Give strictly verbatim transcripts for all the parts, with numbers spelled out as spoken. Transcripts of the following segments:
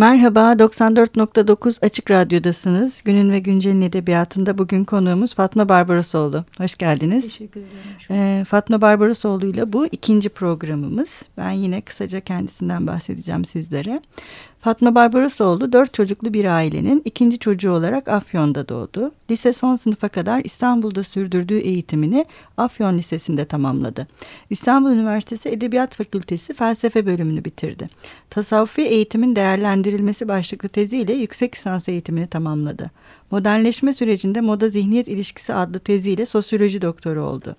Merhaba, doksan dört nokta dokuz Açık Radyo'dasınız. Günün ve Güncel'in edebiyatında bugün konuğumuz Fatma Barbarosoğlu. Hoş geldiniz. Teşekkür ederim. Ee, Fatma Barbarosoğlu ile bu ikinci programımız. Ben yine kısaca kendisinden bahsedeceğim sizlere. Fatma Barbarosoğlu dört çocuklu bir ailenin ikinci çocuğu olarak Afyon'da doğdu. Lise son sınıfa kadar İstanbul'da sürdürdüğü eğitimini Afyon Lisesi'nde tamamladı. İstanbul Üniversitesi Edebiyat Fakültesi Felsefe bölümünü bitirdi. Tasavvufi eğitimin değerlendirilmesi başlıklı teziyle yüksek lisans eğitimini tamamladı. Modernleşme sürecinde moda zihniyet ilişkisi adlı teziyle sosyoloji doktoru oldu.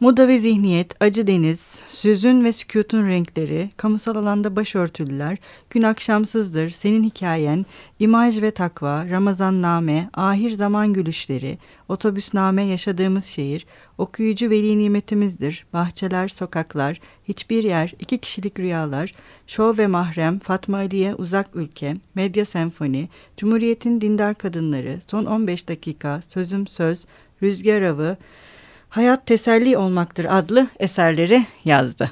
Moda ve zihniyet, acı deniz, sözün ve sükutun renkleri, kamusal alanda başörtülüler, gün akşamsızdır, senin hikayen, imaj ve takva, Ramazanname, ahir zaman gülüşleri, otobüsname yaşadığımız şehir, okuyucu veli nimetimizdir, bahçeler, sokaklar, hiçbir yer, iki kişilik rüyalar, şov ve mahrem, Fatma Aliye, uzak ülke, medya senfoni, Cumhuriyet'in dindar kadınları, son on beş dakika, sözüm söz, rüzgar avı, Hayat Teselli Olmaktır adlı eserleri yazdı.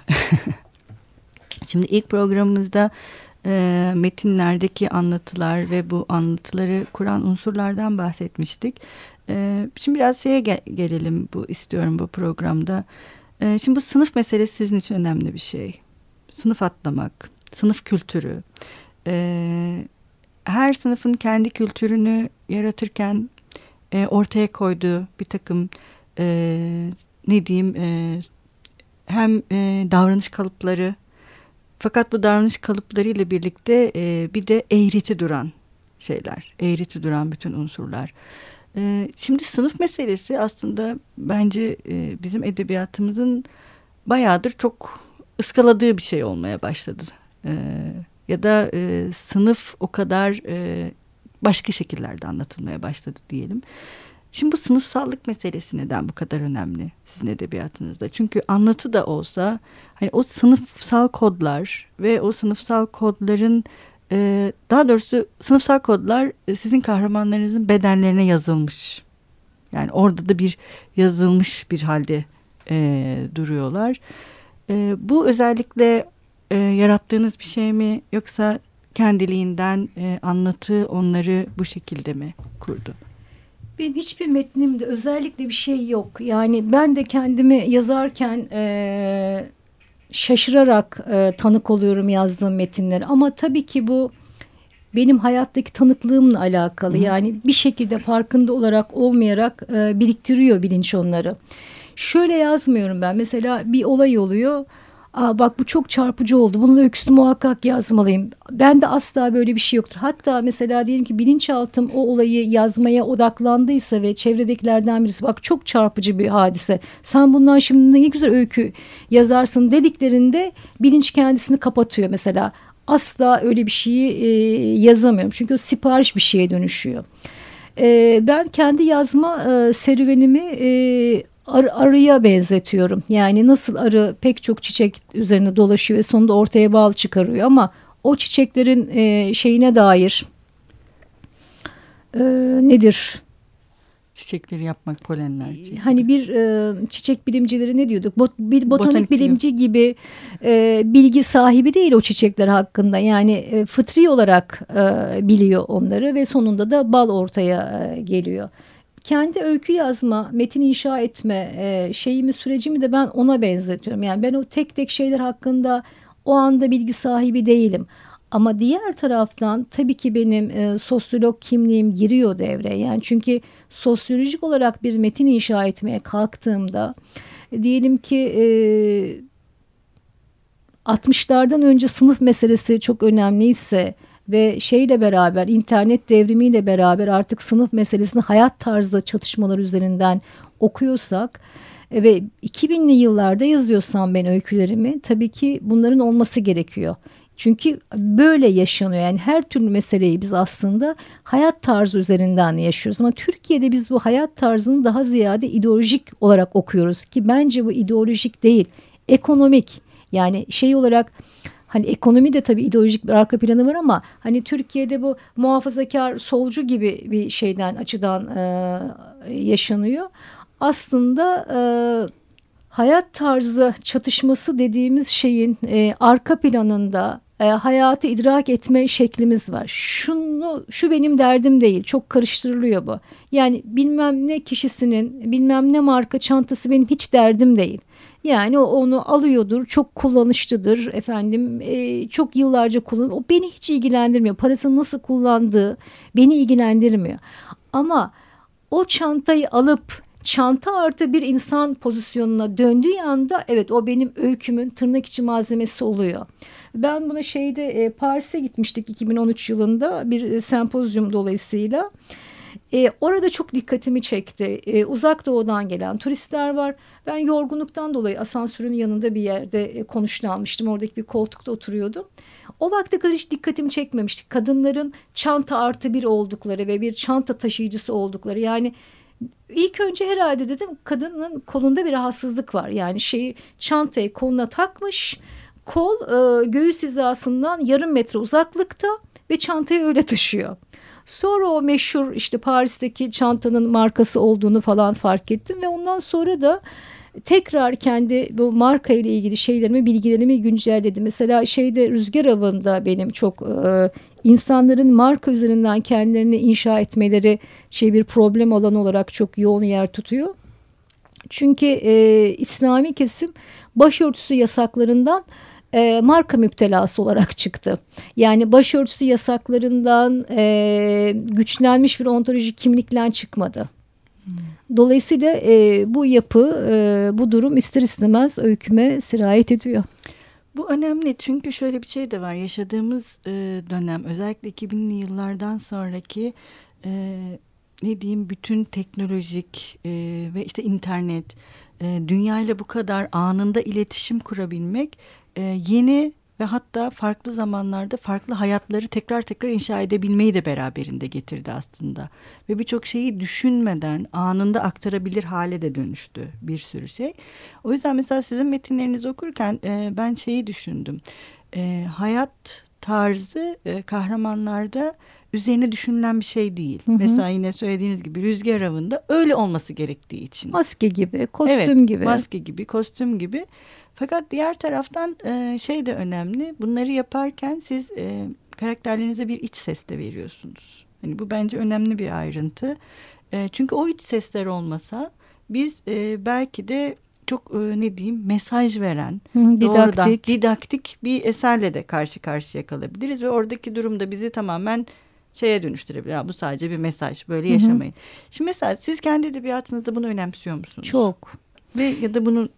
Şimdi ilk programımızda e, metinlerdeki anlatılar ve bu anlatıları kuran unsurlardan bahsetmiştik. E, şimdi biraz şeye ge- gelelim bu istiyorum bu programda. E, şimdi bu sınıf meselesi sizin için önemli bir şey. Sınıf atlamak, sınıf kültürü. E, her sınıfın kendi kültürünü yaratırken e, ortaya koyduğu bir takım... Ee, ne diyeyim e, hem e, davranış kalıpları, fakat bu davranış kalıpları ile birlikte e, bir de eğreti duran şeyler, eğreti duran bütün unsurlar. E, şimdi sınıf meselesi aslında bence e, bizim edebiyatımızın bayağıdır çok ıskaladığı bir şey olmaya başladı. E, ya da e, sınıf o kadar e, başka şekillerde anlatılmaya başladı diyelim. Şimdi bu sınıfsallık meselesi neden bu kadar önemli sizin edebiyatınızda? Çünkü anlatı da olsa hani o sınıfsal kodlar ve o sınıfsal kodların e, daha doğrusu sınıfsal kodlar e, sizin kahramanlarınızın bedenlerine yazılmış. Yani orada da bir yazılmış bir halde e, duruyorlar. E, bu özellikle e, yarattığınız bir şey mi, yoksa kendiliğinden e, anlatı onları bu şekilde mi kurdu? Benim hiçbir metnimde özellikle bir şey yok. Yani ben de kendimi yazarken e, şaşırarak e, tanık oluyorum yazdığım metinlere. Ama tabii ki bu benim hayattaki tanıklığımla alakalı. Yani bir şekilde farkında olarak olmayarak e, biriktiriyor bilinç onları. Şöyle yazmıyorum ben. Mesela bir olay oluyor. Aa, bak bu çok çarpıcı oldu. Bunun öyküsünü muhakkak yazmalıyım. Ben de asla böyle bir şey yoktur. Hatta mesela diyelim ki bilinçaltım o olayı yazmaya odaklandıysa ve çevredekilerden birisi bak çok çarpıcı bir hadise, sen bundan şimdi ne güzel öykü yazarsın dediklerinde bilinç kendisini kapatıyor mesela. Asla öyle bir şeyi e, yazamıyorum. Çünkü o sipariş bir şeye dönüşüyor. E, ben kendi yazma e, serüvenimi anlatıyorum. E, Ar, arıya benzetiyorum. Yani nasıl arı pek çok çiçek üzerine dolaşıyor ve sonunda ortaya bal çıkarıyor, ama o çiçeklerin e, şeyine dair e, nedir? Çiçekleri yapmak, polenler. Çiçekleri. Hani bir e, çiçek bilimcileri ne diyorduk? Bot, bir botanik, botanik bilimci diyor. gibi e, bilgi sahibi değil o çiçekler hakkında. Yani e, fıtri olarak e, biliyor onları ve sonunda da bal ortaya e, geliyor. Kendi öykü yazma, metin inşa etme e, şeyimi, sürecimi de ben ona benzetiyorum. Yani ben o tek tek şeyler hakkında o anda bilgi sahibi değilim. Ama diğer taraftan tabii ki benim e, sosyolog kimliğim giriyor devreye. Yani çünkü sosyolojik olarak bir metin inşa etmeye kalktığımda e, diyelim ki e, altmışlardan önce sınıf meselesi çok önemliyse ve şeyle beraber, internet devrimiyle beraber artık sınıf meselesini hayat tarzı çatışmalar üzerinden okuyorsak ve iki binli yıllarda yazıyorsam ben öykülerimi, tabii ki bunların olması gerekiyor. Çünkü böyle yaşanıyor. Yani her türlü meseleyi biz aslında hayat tarzı üzerinden yaşıyoruz. Ama Türkiye'de biz bu hayat tarzını daha ziyade ideolojik olarak okuyoruz ki bence bu ideolojik değil, ekonomik. Yani şey olarak... Hani ekonomi de tabii ideolojik bir arka planı var, ama hani Türkiye'de bu muhafazakar solcu gibi bir şeyden, açıdan e, yaşanıyor. Aslında e, hayat tarzı çatışması dediğimiz şeyin e, arka planında e, hayatı idrak etme şeklimiz var. Şunu, şu benim derdim değil. Çok karıştırılıyor bu. Yani bilmem ne kişisinin, bilmem ne marka çantası benim hiç derdim değil. Yani o onu alıyordur, çok kullanışlıdır efendim, e, çok yıllarca kullanıyor. O beni hiç ilgilendirmiyor. Parasını nasıl kullandığı beni ilgilendirmiyor. Ama o çantayı alıp çanta artı bir insan pozisyonuna döndüğü anda evet o benim öykümün tırnak içi malzemesi oluyor. Ben buna şeyde e, Paris'e gitmiştik iki bin on üç yılında bir sempozyum dolayısıyla. E, orada çok dikkatimi çekti. E, uzak doğudan gelen turistler var. Ben yorgunluktan dolayı asansörün yanında bir yerde e, konuşlanmıştım. Oradaki bir koltukta oturuyordum. O vakte kadar hiç dikkatimi çekmemişti. Kadınların çanta artı bir oldukları ve bir çanta taşıyıcısı oldukları. Yani ilk önce herhalde dedim kadının kolunda bir rahatsızlık var. Yani şeyi çantayı koluna takmış. Kol e, göğüs hizasından yarım metre uzaklıkta ve çantayı öyle taşıyor. Sonra o meşhur işte Paris'teki çantanın markası olduğunu falan fark ettim ve ondan sonra da tekrar kendi bu marka ile ilgili şeylerimi, bilgilerimi güncelledim. Mesela şeyde Rüzgar Avı'nda benim çok e, insanların marka üzerinden kendilerini inşa etmeleri şey bir problem alanı olarak çok yoğun yer tutuyor. Çünkü e, İslami kesim başörtüsü yasaklarından E, marka müptelası olarak çıktı. Yani başörtüsü yasaklarından e, güçlenmiş bir ontolojik kimlikten çıkmadı. Hmm. Dolayısıyla e, bu yapı, e, bu durum ister istemez öyküme sirayet ediyor. Bu önemli çünkü şöyle bir şey de var. Yaşadığımız e, dönem özellikle iki binli yıllardan sonraki e, ne diyeyim bütün teknolojik e, ve işte internet, e, dünyayla bu kadar anında iletişim kurabilmek Ee, yeni ve hatta farklı zamanlarda farklı hayatları tekrar tekrar inşa edebilmeyi de beraberinde getirdi aslında. Ve birçok şeyi düşünmeden anında aktarabilir hale de dönüştü bir sürü şey. O yüzden mesela sizin metinlerinizi okurken e, ben şeyi düşündüm. E, hayat tarzı e, kahramanlarda üzerine düşünülen bir şey değil. Hı hı. Mesela yine söylediğiniz gibi Rüzgar Avı'nda öyle olması gerektiği için. Maske gibi, kostüm evet, gibi. Maske gibi, kostüm gibi. Fakat diğer taraftan şey de önemli. Bunları yaparken siz karakterlerinize bir iç ses de veriyorsunuz. Yani bu bence önemli bir ayrıntı. Çünkü o iç sesler olmasa biz belki de çok ne diyeyim mesaj veren, didaktik, didaktik bir eserle de karşı karşıya kalabiliriz ve oradaki durum da bizi tamamen şeye dönüştürebilir. Ha, bu sadece bir mesaj. Böyle hı hı. yaşamayın. Şimdi mesela siz kendi edebiyatınızda bunu önemsiyor musunuz? Çok. Ve ya da bunu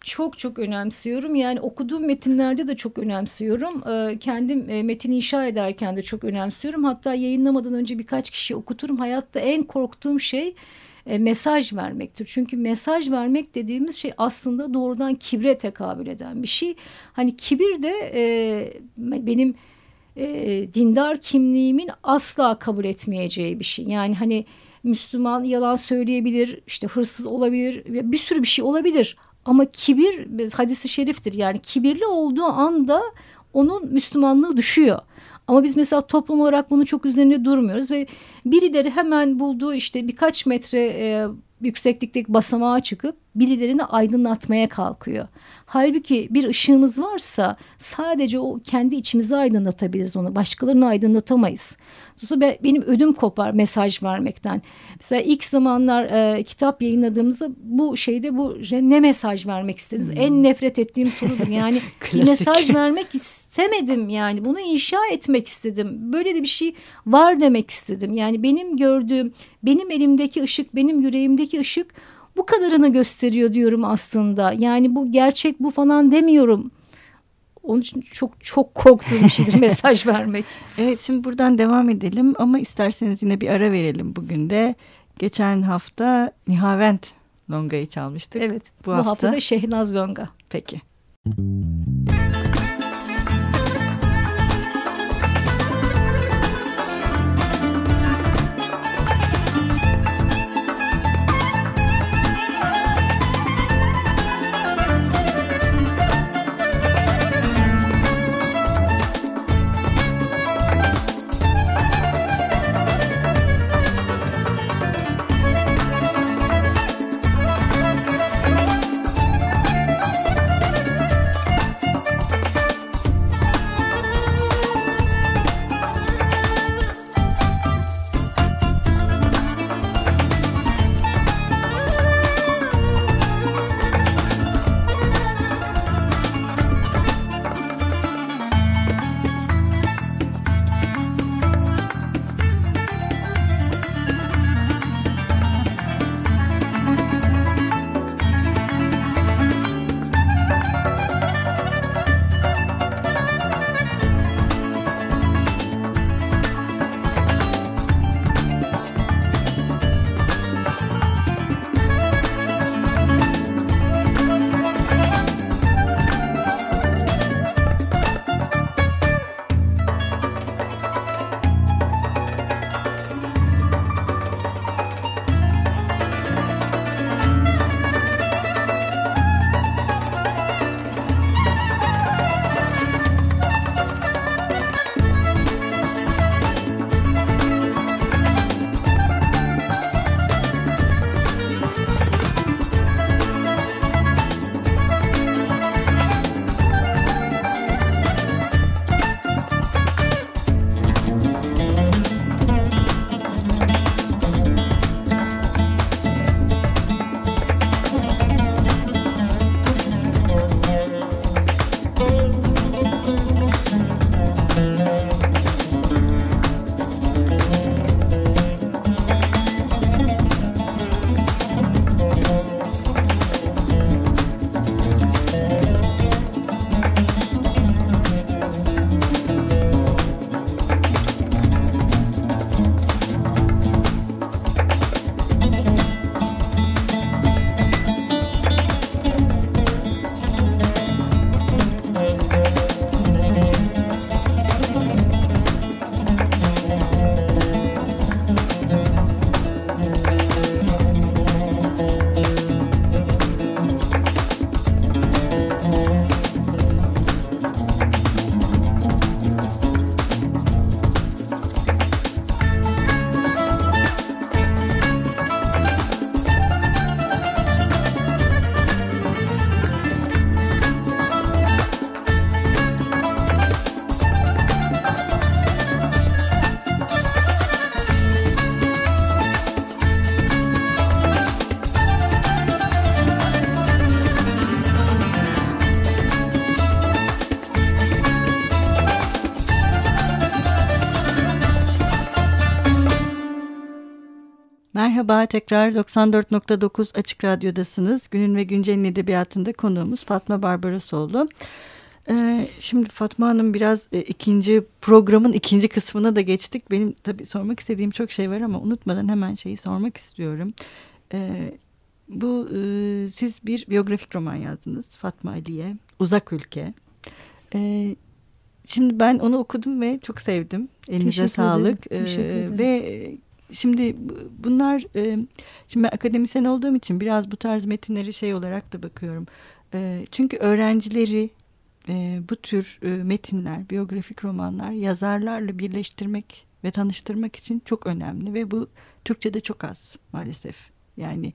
çok çok önemsiyorum. Yani okuduğum metinlerde de çok önemsiyorum. Ee, kendim e, metin inşa ederken de çok önemsiyorum. Hatta yayınlamadan önce birkaç kişi okuturum. Hayatta en korktuğum şey e, mesaj vermektir. Çünkü mesaj vermek dediğimiz şey aslında doğrudan kibre tekabül eden bir şey. Hani kibir de e, benim e, dindar kimliğimin asla kabul etmeyeceği bir şey. Yani hani Müslüman yalan söyleyebilir, işte hırsız olabilir, bir sürü bir şey olabilir. Ama kibir hadis-i şeriftir. Yani kibirli olduğu anda onun Müslümanlığı düşüyor. Ama biz mesela toplum olarak bunu çok üzerinde durmuyoruz. Ve birileri hemen bulduğu işte birkaç metre e, yükseklikteki basamağa çıkıp birilerini aydınlatmaya kalkıyor. Halbuki bir ışığımız varsa sadece o kendi içimizi aydınlatabiliriz onu. Başkalarını aydınlatamayız. Dolayısıyla benim ödüm kopar mesaj vermekten. Mesela ilk zamanlar e, kitap yayınladığımızda bu şeyde bu ne mesaj vermek istediniz? Hmm. En nefret ettiğim sorudur. Yani bir mesaj vermek istemedim yani. Bunu inşa etmek istedim. Böyle de bir şey var demek istedim. Yani benim gördüğüm, benim elimdeki ışık, benim yüreğimdeki ışık bu kadarını gösteriyor diyorum aslında. Yani bu gerçek bu falan demiyorum. Onun için çok çok korktuğum bir şeydir mesaj vermek. Evet, şimdi buradan devam edelim ama isterseniz yine bir ara verelim bugün de. Geçen hafta Nihavend Longa'yı çalmıştık. Evet, bu, bu hafta... hafta da Şehnaz Longa. Peki. Merhaba, tekrar doksan dört nokta dokuz Açık Radyo'dasınız. Günün ve Güncel'in edebiyatında konuğumuz Fatma Barbarosoğlu. Ee, şimdi Fatma Hanım, biraz e, ikinci programın ikinci kısmına da geçtik. Benim tabii sormak istediğim çok şey var ama unutmadan hemen şeyi sormak istiyorum. Ee, bu e, siz bir biyografik roman yazdınız, Fatma Aliye, Uzak Ülke. Ee, şimdi ben onu okudum ve çok sevdim. Elinize teşekkür sağlık. Ederim. Teşekkür ederim. Ee, ve şimdi bunlar, şimdi ben akademisyen olduğum için biraz bu tarz metinleri şey olarak da bakıyorum. Çünkü öğrencileri bu tür metinler, biyografik romanlar yazarlarla birleştirmek ve tanıştırmak için çok önemli ve bu Türkçe'de çok az maalesef. Yani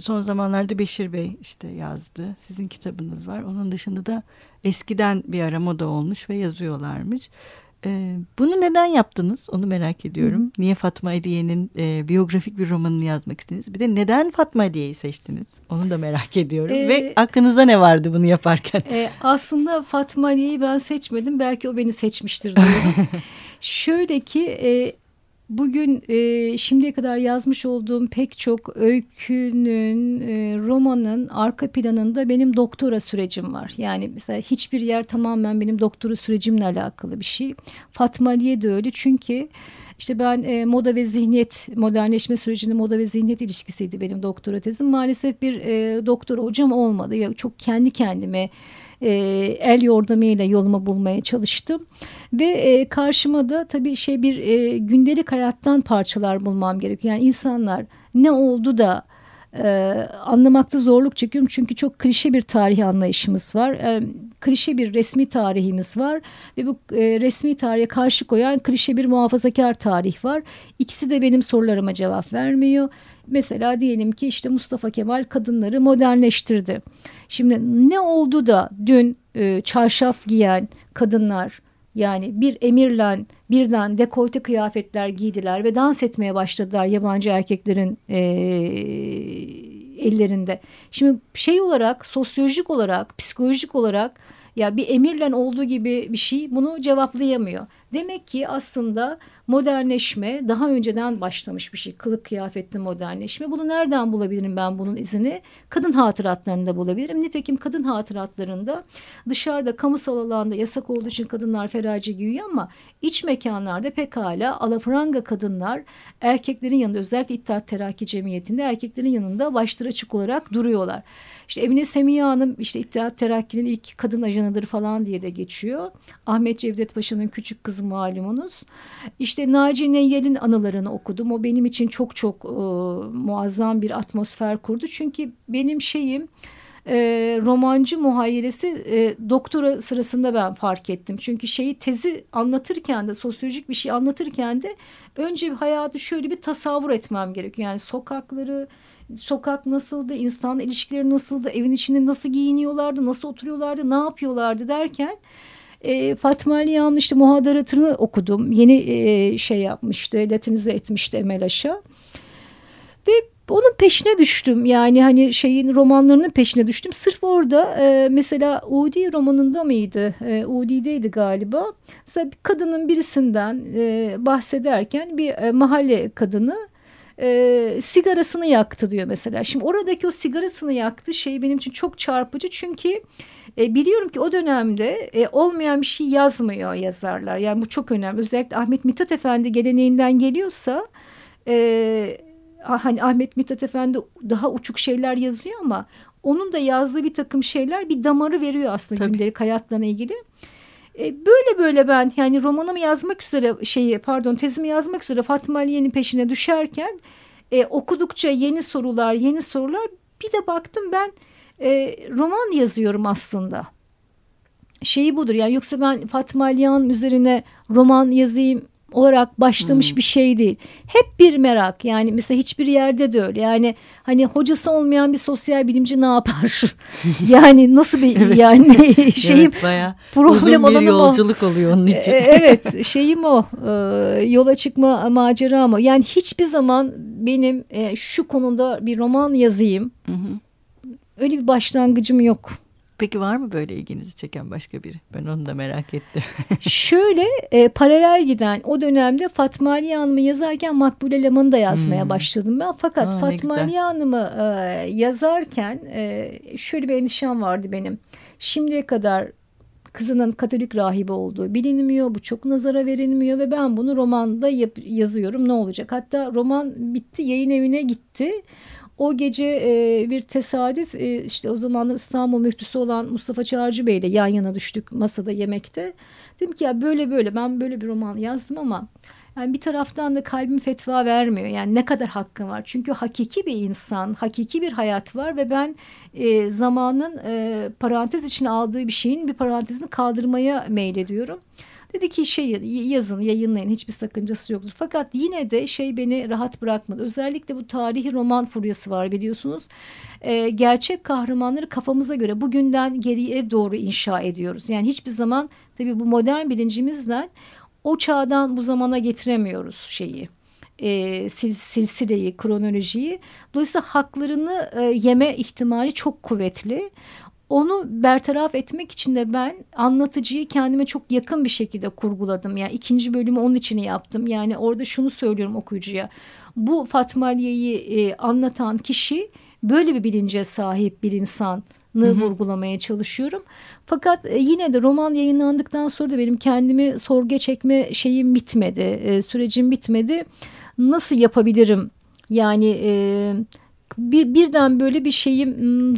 son zamanlarda Beşir Bey işte yazdı, sizin kitabınız var. Onun dışında da eskiden bir ara moda olmuş ve yazıyorlarmış. Bunu neden yaptınız? Onu merak ediyorum. Hı. Niye Fatma Aliye'nin e, biyografik bir romanını yazmak istediniz? Bir de neden Fatma Aliye'yi seçtiniz? Onu da merak ediyorum. Ee, Ve aklınızda ne vardı bunu yaparken? E, aslında Fatma Aliye'yi ben seçmedim. Belki o beni seçmiştir diyorum. Şöyle ki e, bugün e, şimdiye kadar yazmış olduğum pek çok öykünün, e, romanın arka planında benim doktora sürecim var. Yani mesela hiçbir yer tamamen benim doktora sürecimle alakalı bir şey. Fatma Aliye de öyle, çünkü işte ben e, moda ve zihniyet, modernleşme sürecinde moda ve zihniyet ilişkisiydi benim doktora tezim. Maalesef bir e, doktora hocam olmadı. Ya, çok kendi kendime E, el yordamıyla yolumu bulmaya çalıştım ve e, karşıma da tabii şey bir e, gündelik hayattan parçalar bulmam gerekiyor. Yani insanlar ne oldu da e, anlamakta zorluk çekiyorum, çünkü çok klişe bir tarih anlayışımız var, e, klişe bir resmi tarihimiz var ve bu e, resmi tarihe karşı koyan klişe bir muhafazakar tarih var. İkisi de benim sorularıma cevap vermiyor. Mesela diyelim ki işte Mustafa Kemal kadınları modernleştirdi. Şimdi ne oldu da dün e, çarşaf giyen kadınlar, yani bir emirle birden dekolte kıyafetler giydiler ve dans etmeye başladılar yabancı erkeklerin e, ellerinde. Şimdi şey olarak, sosyolojik olarak, psikolojik olarak ya bir emirle olduğu gibi bir şey bunu cevaplayamıyor. Demek ki aslında modernleşme daha önceden başlamış bir şey. Kılık kıyafetli modernleşme. Bunu nereden bulabilirim ben bunun izini? Kadın hatıratlarında bulabilirim. Nitekim kadın hatıratlarında dışarıda kamusal alanda yasak olduğu için kadınlar ferace giyiyor ama iç mekanlarda pekala alafranga kadınlar erkeklerin yanında, özellikle İttihat Terakki Cemiyeti'nde erkeklerin yanında başları açık olarak duruyorlar. İşte Emine Semiha Hanım işte İttihat Terakki'nin ilk kadın ajanıdır falan diye de geçiyor. Ahmet Cevdet Paşa'nın küçük kızı malumunuz. İşte İşte Naciye Neyel'in anılarını okudum. O benim için çok çok e, muazzam bir atmosfer kurdu. Çünkü benim şeyim e, romancı muhayyilesi e, doktora sırasında ben fark ettim. Çünkü şeyi tezi anlatırken de sosyolojik bir şey anlatırken de önce hayatı şöyle bir tasavvur etmem gerekiyor. Yani sokakları, sokak nasıldı, insan ilişkileri nasıldı, evin içinde nasıl giyiniyorlardı, nasıl oturuyorlardı, ne yapıyorlardı derken E, Fatma Aliye Hanım'ın işte muhadaratını okudum. Yeni e, şey yapmıştı, latinize etmişti Emel Aşa. Ve onun peşine düştüm. Yani hani şeyin romanlarının peşine düştüm. Sırf orada e, mesela Udi romanında mıydı? E, Udi'deydi galiba. Mesela bir kadının birisinden e, bahsederken bir e, mahalle kadını e, sigarasını yaktı diyor mesela. Şimdi oradaki o sigarasını yaktı şey benim için çok çarpıcı, çünkü E, biliyorum ki o dönemde e, olmayan bir şey yazmıyor yazarlar. Yani bu çok önemli. Özellikle Ahmet Mithat Efendi geleneğinden geliyorsa e, hani Ahmet Mithat Efendi daha uçuk şeyler yazıyor ama onun da yazdığı bir takım şeyler bir damarı veriyor aslında Tabii. gündelik hayatla ilgili. E, böyle böyle ben yani romanımı yazmak üzere şeyi pardon tezimi yazmak üzere Fatma Aliye'nin peşine düşerken e, okudukça yeni sorular yeni sorular bir de baktım ben E, roman yazıyorum aslında. Şeyi budur yani, yoksa ben Fatma Aliye Hanım üzerine roman yazayım olarak başlamış hmm. bir şey değil. Hep bir merak, yani mesela hiçbir yerde de öyle. Yani hani hocası olmayan bir sosyal bilimci ne yapar? Yani nasıl bir evet. yani şeyim evet, bayağı problem uzun bir yolculuk o. oluyor onun için. E, evet şeyim o e, yola çıkma maceram o. Yani hiçbir zaman benim e, şu konuda bir roman yazayım. Hı hı. Öyle bir başlangıcım yok. Peki var mı böyle ilginizi çeken başka biri? Ben onu da merak ettim. Şöyle e, paralel giden o dönemde Fatma Aliye Hanım'ı yazarken Makbule Leman'ı da yazmaya hmm. başladım ben. Fakat Aa, Fatma Aliye Hanım'ı e, yazarken e, şöyle bir endişem vardı benim. Şimdiye kadar kızının Katolik rahibi olduğu bilinmiyor. Bu çok nazara verilmiyor ve ben bunu romanda yap- yazıyorum. Ne olacak? Hatta roman bitti, yayın evine gitti. O gece e, bir tesadüf e, işte o zamanlar İstanbul müftüsü olan Mustafa Çağrıcı Bey ile yan yana düştük masada yemekte. Dedim ki ya böyle böyle ben böyle bir roman yazdım ama yani bir taraftan da kalbim fetva vermiyor. Yani ne kadar hakkım var? Çünkü hakiki bir insan, hakiki bir hayat var ve ben e, zamanın e, parantez içine aldığı bir şeyin bir parantezini kaldırmaya meylediyorum. Dedi ki şey yazın, yayınlayın, hiçbir sakıncası yoktur. Fakat yine de şey beni rahat bırakmadı. Özellikle bu tarihi roman furyası var biliyorsunuz. Ee, gerçek kahramanları kafamıza göre bugünden geriye doğru inşa ediyoruz. Yani hiçbir zaman tabii bu modern bilincimizden o çağdan bu zamana getiremiyoruz şeyi. E, silsileyi, kronolojiyi. Dolayısıyla haklarını e, yeme ihtimali çok kuvvetli. Onu bertaraf etmek için de ben anlatıcıyı kendime çok yakın bir şekilde kurguladım. Yani ikinci bölümü onun için yaptım. Yani orada şunu söylüyorum okuyucuya. Bu Fatma Aliye'yi e, anlatan kişi böyle bir bilince sahip bir insanı Hı-hı. vurgulamaya çalışıyorum. Fakat e, yine de roman yayınlandıktan sonra da benim kendimi sorguya çekme şeyim bitmedi. E, sürecim bitmedi. Nasıl yapabilirim? Yani... E, Bir, birden böyle bir şeyim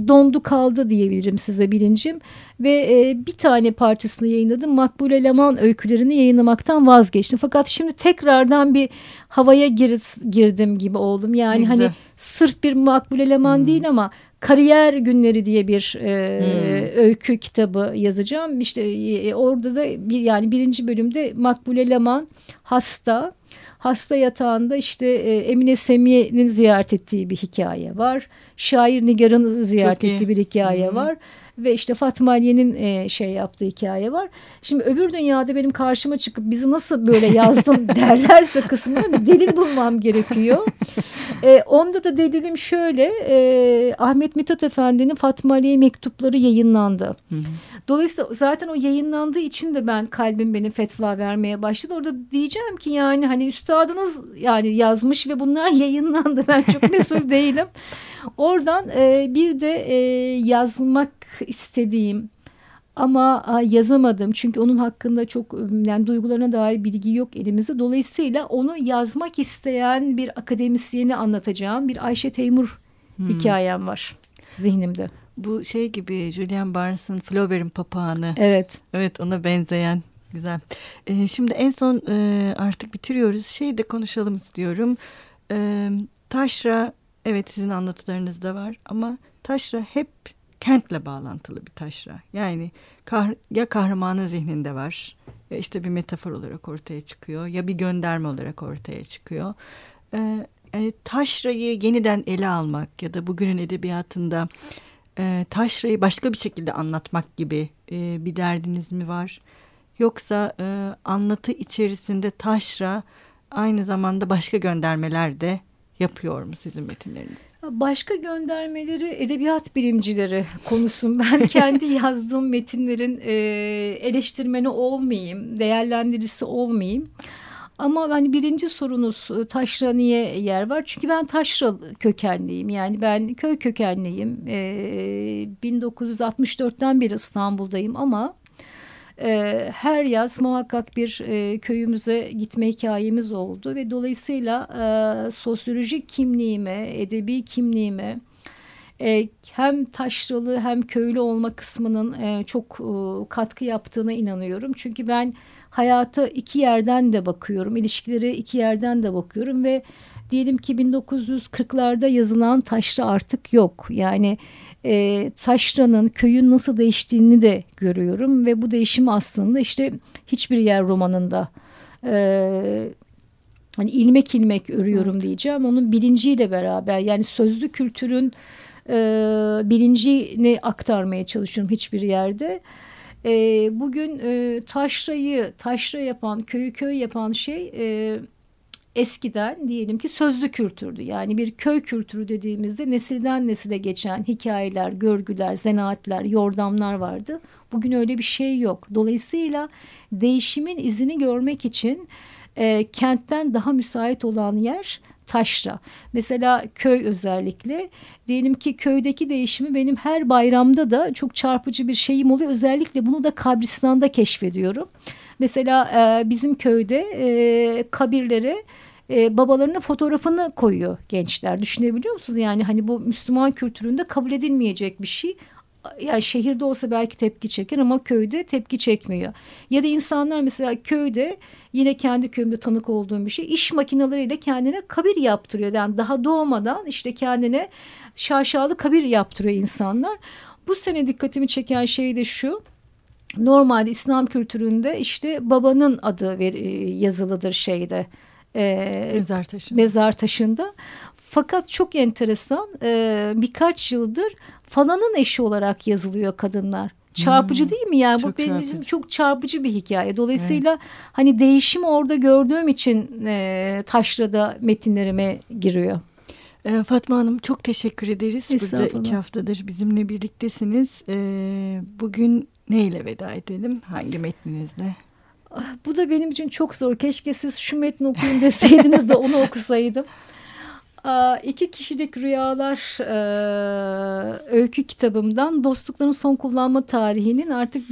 dondu kaldı diyebilirim size bilincim ve e, bir tane parçasını yayınladım. Makbule Leman öykülerini yayınlamaktan vazgeçtim. Fakat şimdi tekrardan bir havaya gir, girdim gibi oldum. Yani hani sırf bir Makbule Leman hmm. değil ama Kariyer Günleri diye bir e, hmm. öykü kitabı yazacağım. İşte e, orada da bir, yani birinci bölümde Makbule Leman hasta. Hasta yatağında işte Emine Semiye'nin ziyaret ettiği bir hikaye var. Şair Nigar'ın ziyaret ettiği bir hikaye Hı-hı. var. Ve işte Fatma Aliye'nin şey yaptığı hikaye var. Şimdi öbür dünyada benim karşıma çıkıp bizi nasıl böyle yazdım derlerse kısmına bir delil bulmam gerekiyor. E, onda da delilim şöyle. E, Ahmet Mithat Efendi'nin Fatma Aliye mektupları yayınlandı. Hı-hı. Dolayısıyla zaten o yayınlandığı için de ben kalbim benim fetva vermeye başladı. Orada diyeceğim ki yani hani üstadınız yani yazmış ve bunlar yayınlandı. Ben çok mesul değilim. Oradan e, bir de e, yazmak istediğim ama yazamadım çünkü onun hakkında çok yani duygularına dair bilgi yok elimizde. Dolayısıyla onu yazmak isteyen bir akademisyeni anlatacağım bir Ayşe Teymur hmm. hikayem var zihnimde. Bu şey gibi Julian Barnes'ın Flaubert'in papağanı. Evet. Evet ona benzeyen. Güzel. Ee, şimdi en son e, artık bitiriyoruz. Şey de konuşalım istiyorum. E, taşra evet sizin anlatılarınızda var ama taşra hep kentle bağlantılı bir taşra. Yani kah- ya kahramanın zihninde var ya işte bir metafor olarak ortaya çıkıyor ya bir gönderme olarak ortaya çıkıyor. Ee, yani taşrayı yeniden ele almak ya da bugünün edebiyatında e, taşrayı başka bir şekilde anlatmak gibi e, bir derdiniz mi var? Yoksa e, anlatı içerisinde taşra aynı zamanda başka göndermeler de yapıyor mu sizin metinlerinizde? Başka göndermeleri edebiyat bilimcileri konusun. Ben kendi yazdığım metinlerin e, eleştirmeni olmayayım, değerlendiricisi olmayayım. Ama hani birinci sorunuz taşra niye yer var? Çünkü ben taşra kökenliyim. Yani ben köy kökenliyim. E, bin dokuz yüz altmış dörtten beri İstanbul'dayım ama e, her yaz muhakkak bir e, köyümüze gitme hikayemiz oldu ve dolayısıyla e, sosyolojik kimliğime, edebi kimliğime e, hem taşralı hem köylü olma kısmının e, çok e, katkı yaptığına inanıyorum. Çünkü ben hayata iki yerden de bakıyorum, ilişkileri iki yerden de bakıyorum ve diyelim ki bin dokuz yüz kırklarda yazılan taşra artık yok. Yani E, taşranın köyün nasıl değiştiğini de görüyorum ve bu değişim aslında işte hiçbir yer romanında e, hani ilmek ilmek örüyorum evet. diyeceğim onun bilinciyle beraber yani sözlü kültürün e, bilincini aktarmaya çalışıyorum hiçbir yerde. E, bugün e, taşrayı taşra yapan köyü köy yapan şey e, eskiden diyelim ki sözlü kültürdü. Yani bir köy kültürü dediğimizde nesilden nesile geçen hikayeler, görgüler, zanaatler, yordamlar vardı. Bugün öyle bir şey yok. Dolayısıyla değişimin izini görmek için e, kentten daha müsait olan yer taşra. Mesela köy özellikle. Diyelim ki köydeki değişimi benim her bayramda da çok çarpıcı bir şeyim oluyor. Özellikle bunu da kabristanda keşfediyorum. Mesela e, bizim köyde e, kabirlere e, babalarının fotoğrafını koyuyor gençler. Düşünebiliyor musunuz? Yani hani bu Müslüman kültüründe kabul edilmeyecek bir şey. Yani şehirde olsa belki tepki çeker ama köyde tepki çekmiyor. Ya da insanlar mesela köyde, yine kendi köyümde tanık olduğum bir şey, iş makineleriyle kendine kabir yaptırıyor. Yani daha doğmadan işte kendine şaşalı kabir yaptırıyor insanlar. Bu sene dikkatimi çeken şey de şu. Normalde İslam kültüründe işte babanın adı yazılıdır şeyde. E, mezar taşında. Mezar taşında. Fakat çok enteresan, e, birkaç yıldır falanın eşi olarak yazılıyor kadınlar. Çarpıcı hmm, değil mi? Yani bu benim için çok çarpıcı bir hikaye. Dolayısıyla evet, hani değişimi orada gördüğüm için e, taşrada metinlerime giriyor. E, Fatma Hanım, çok teşekkür ederiz. Burada iki haftadır bizimle birliktesiniz. E, bugün neyle veda edelim? Hangi metninizle? Bu da benim için çok zor. Keşke siz şu metni okuyun deseydiniz de onu okusaydım. İki kişilik rüyalar e, öykü kitabımdan dostlukların son kullanma tarihinin artık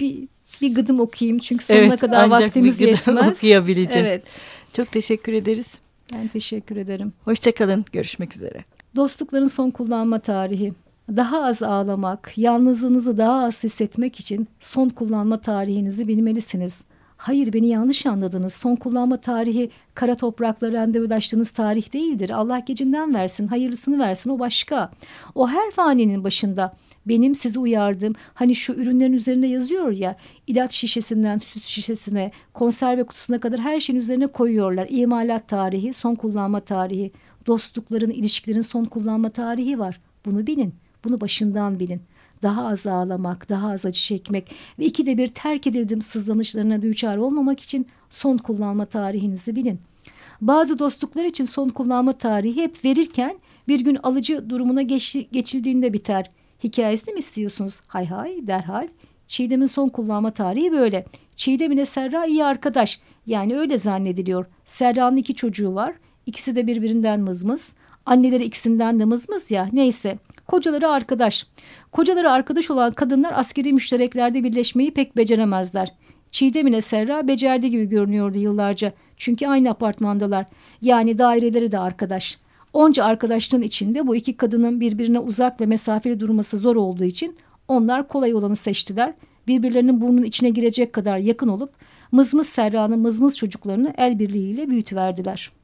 bir, bir gıdım okuyayım. Çünkü sonuna evet, kadar vaktimiz yetmez. Evet. Çok teşekkür ederiz. Ben teşekkür ederim. Hoşçakalın. Görüşmek üzere. Dostlukların son kullanma tarihi. Daha az ağlamak, yalnızlığınızı daha az hissetmek için son kullanma tarihinizi bilmelisiniz. Hayır, beni yanlış anladınız. Son kullanma tarihi kara toprakla randevulaştığınız tarih değildir. Allah gecinden versin, hayırlısını versin, o başka. O her faninin başında benim sizi uyardığım, hani şu ürünlerin üzerinde yazıyor ya, ilaç şişesinden süt şişesine, konserve kutusuna kadar her şeyin üzerine koyuyorlar. İmalat tarihi, son kullanma tarihi, dostlukların, ilişkilerin son kullanma tarihi var. Bunu bilin, bunu başından bilin. Daha az ağlamak, daha az acı çekmek ve ikide bir terk edildim sızlanışlarına düçar olmamak için son kullanma tarihinizi bilin. Bazı dostluklar için son kullanma tarihi hep verirken bir gün alıcı durumuna geç, geçildiğinde biter. Hikayesini mi istiyorsunuz? Hay hay derhal. Çiğdem'in son kullanma tarihi böyle. Çiğdem ile Serra iyi arkadaş. Yani öyle zannediliyor. Serra'nın iki çocuğu var. İkisi de birbirinden mızmız. Anneleri ikisinden de mızmız ya, neyse. Kocaları arkadaş. Kocaları arkadaş olan kadınlar askeri müştereklerde birleşmeyi pek beceremezler. Çiğdem ile Serra becerdi gibi görünüyordu yıllarca. Çünkü aynı apartmandalar. Yani daireleri de arkadaş. Onca arkadaşlığın içinde bu iki kadının birbirine uzak ve mesafeli durması zor olduğu için onlar kolay olanı seçtiler. Birbirlerinin burnunun içine girecek kadar yakın olup mızmız Serra'nın mızmız çocuklarını el birliğiyle büyütüverdiler.